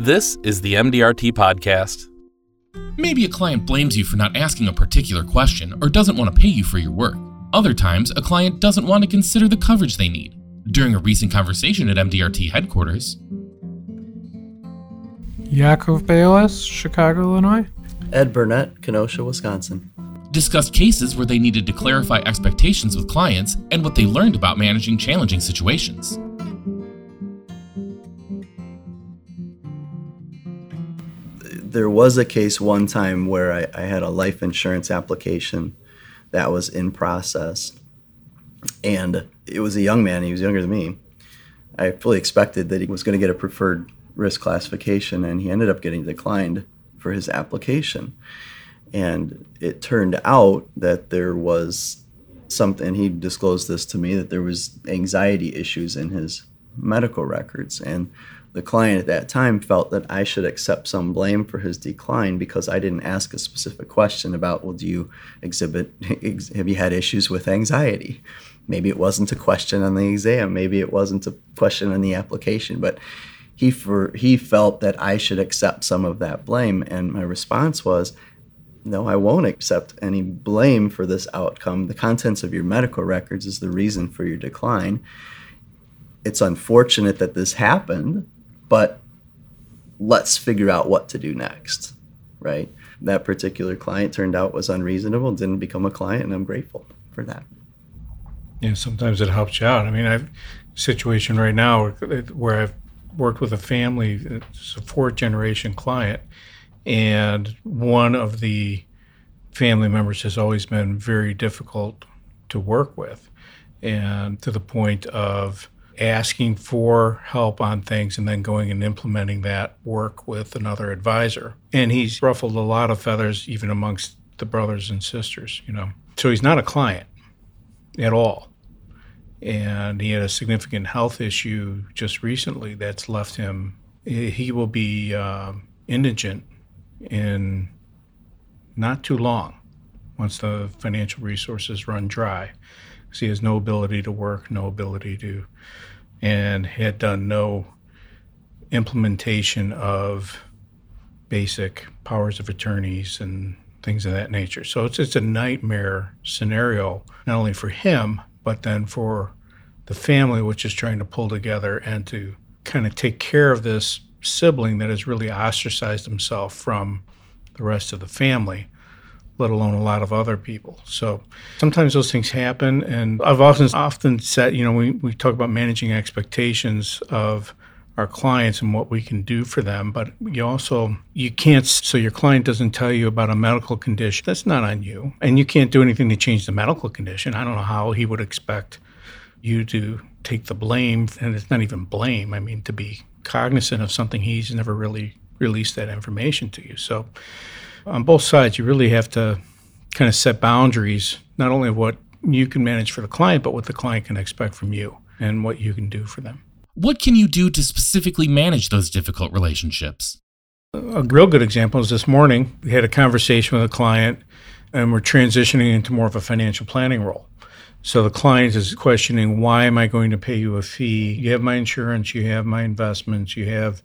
This is the MDRT Podcast. Maybe a client blames you for not asking a particular question or doesn't want to pay you for your work. Other times, a client doesn't want to consider the coverage they need. During a recent conversation at MDRT headquarters, Yaakov Bayless, Chicago, Illinois. Ed Burnett, Kenosha, Wisconsin. Discussed cases where they needed to clarify expectations with clients and what they learned about managing challenging situations. There was a case one time where I had a life insurance application that was in process. And it was a young man, he was younger than me. I fully expected that he was going to get a preferred risk classification, and he ended up getting declined for his application. And it turned out that there was something, he disclosed this to me, that there was anxiety issues in his medical records. And the client at that time felt that I should accept some blame for his decline because I didn't ask a specific question about, well, do you have you had issues with anxiety? Maybe it wasn't a question on the exam. Maybe it wasn't a question on the application. But he felt that I should accept some of that blame. And my response was, no, I won't accept any blame for this outcome. The contents of your medical records is the reason for your decline. It's unfortunate that this happened, but let's figure out what to do next, right? That particular client turned out was unreasonable, didn't become a client, and I'm grateful for that. Yeah, sometimes it helps you out. I mean, I have a situation right now where I've worked with a family, it's a fourth-generation client, and one of the family members has always been very difficult to work with, and to the point of asking for help on things and then going and implementing that work with another advisor. And he's ruffled a lot of feathers even amongst the brothers and sisters, you know. So he's not a client at all. And he had a significant health issue just recently that's left him. He will be indigent in not too long once the financial resources run dry. He has no ability to work, no ability to, and had done no implementation of basic powers of attorneys and things of that nature. So it's a nightmare scenario, not only for him, but then for the family, which is trying to pull together and to kind of take care of this sibling that has really ostracized himself from the rest of the family, let alone a lot of other people. So sometimes those things happen. And I've often said, you know, we talk about managing expectations of our clients and what we can do for them, but you can't, so your client doesn't tell you about a medical condition. That's not on you. And you can't do anything to change the medical condition. I don't know how he would expect you to take the blame, and it's not even blame, I mean, to be cognizant of something he's never really released that information to you. So on both sides, you really have to kind of set boundaries, not only of what you can manage for the client, but what the client can expect from you and what you can do for them. What can you do to specifically manage those difficult relationships? A real good example is this morning. We had a conversation with a client, and we're transitioning into more of a financial planning role. So the client is questioning, why am I going to pay you a fee? You have my insurance, you have my investments, you have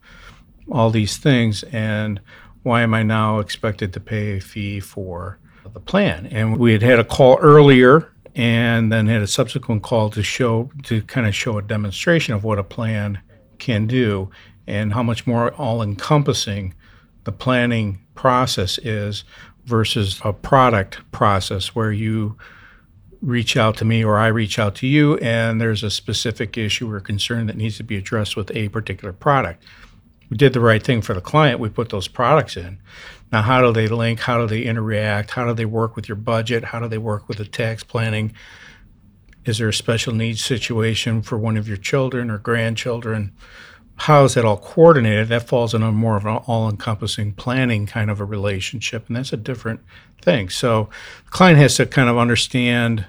all these things, and why am I now expected to pay a fee for the plan? And we had a call earlier and then had a subsequent call to kind of show a demonstration of what a plan can do and how much more all-encompassing the planning process is versus a product process where you reach out to me or I reach out to you and there's a specific issue or concern that needs to be addressed with a particular product. We did the right thing for the client. We put those products in. Now, how do they link? How do they interact? How do they work with your budget? How do they work with the tax planning? Is there a special needs situation for one of your children or grandchildren? How is that all coordinated? That falls in a more of an all-encompassing planning kind of a relationship, and that's a different thing. So the client has to kind of understand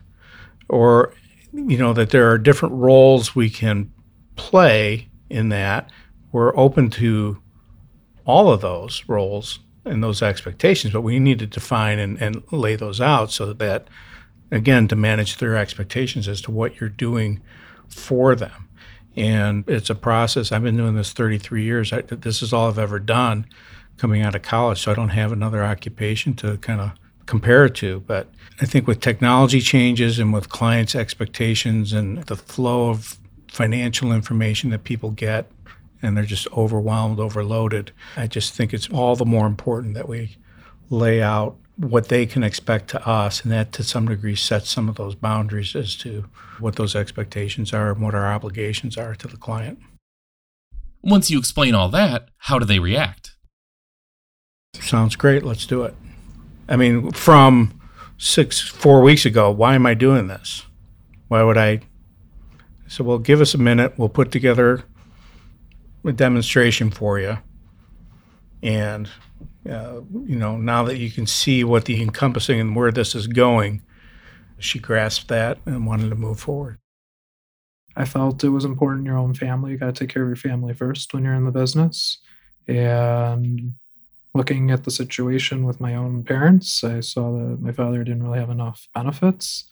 or, you know, that there are different roles we can play in that. We're open to all of those roles and those expectations, but we need to define and lay those out so that, again, to manage their expectations as to what you're doing for them. And it's a process. I've been doing this 33 years. This is all I've ever done coming out of college, so I don't have another occupation to kind of compare it to. But I think with technology changes and with clients' expectations and the flow of financial information that people get, and they're just overwhelmed, overloaded, I just think it's all the more important that we lay out what they can expect to us, and that to some degree sets some of those boundaries as to what those expectations are and what our obligations are to the client. Once you explain all that, how do they react? Sounds great, let's do it. I mean, from 4 weeks ago, why am I doing this? Why would I? So, well, give us a minute, we'll put together a demonstration for you. And now that you can see what the encompassing and where this is going, she grasped that and wanted to move forward. I felt it was important in your own family. You got to take care of your family first when you're in the business. And looking at the situation with my own parents, I saw that my father didn't really have enough benefits.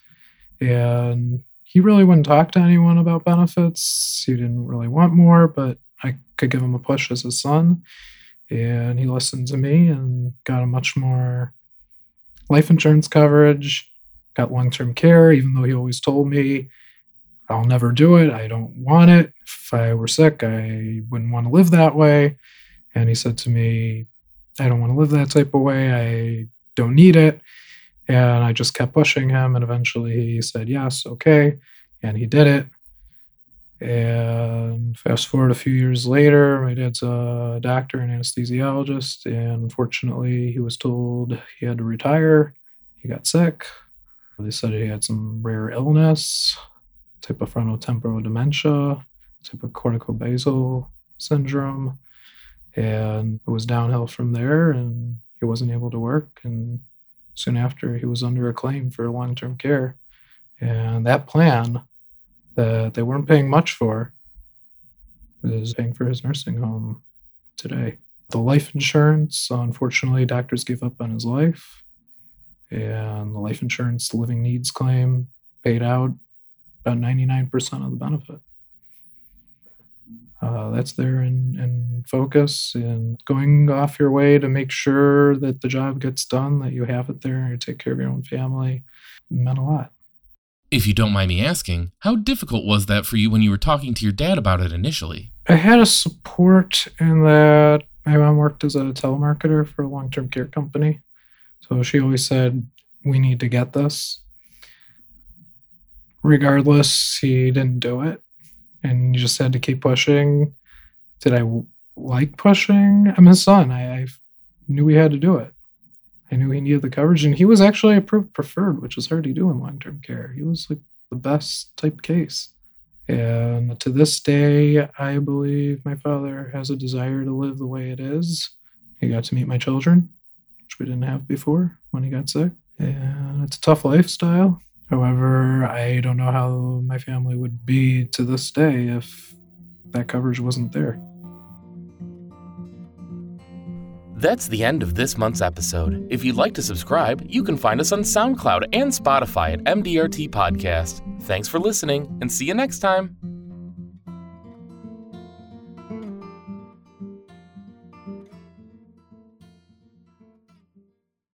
And he really wouldn't talk to anyone about benefits. He didn't really want more, but I could give him a push as his son. And he listened to me and got a much more life insurance coverage, got long-term care, even though he always told me, I'll never do it. I don't want it. If I were sick, I wouldn't want to live that way. And he said to me, I don't want to live that type of way. I don't need it. And I just kept pushing him. And eventually he said, yes, okay. And he did it. And fast forward a few years later, my dad's a doctor and anesthesiologist, and unfortunately he was told he had to retire. He got sick. They said he had some rare illness, type of frontotemporal dementia, type of corticobasal syndrome, and it was downhill from there, and he wasn't able to work, and soon after he was under a claim for long-term care. And that plan that they weren't paying much for is paying for his nursing home today. The life insurance, unfortunately, doctors gave up on his life. And the life insurance living needs claim paid out about 99% of the benefit. That's there in focus and going off your way to make sure that the job gets done, that you have it there and you take care of your own family, meant a lot. If you don't mind me asking, how difficult was that for you when you were talking to your dad about it initially? I had a support in that my mom worked as a telemarketer for a long-term care company. So she always said, we need to get this. Regardless, he didn't do it. And you just had to keep pushing. Did I like pushing? I'm his son. I knew we had to do it. I knew he needed the coverage, and he was actually approved preferred, which is hard to do in long-term care. He was like the best type case. And to this day, I believe my father has a desire to live the way it is. He got to meet my children, which we didn't have before when he got sick. And it's a tough lifestyle. However, I don't know how my family would be to this day if that coverage wasn't there. That's the end of this month's episode. If you'd like to subscribe, you can find us on SoundCloud and Spotify at MDRT Podcast. Thanks for listening, and see you next time.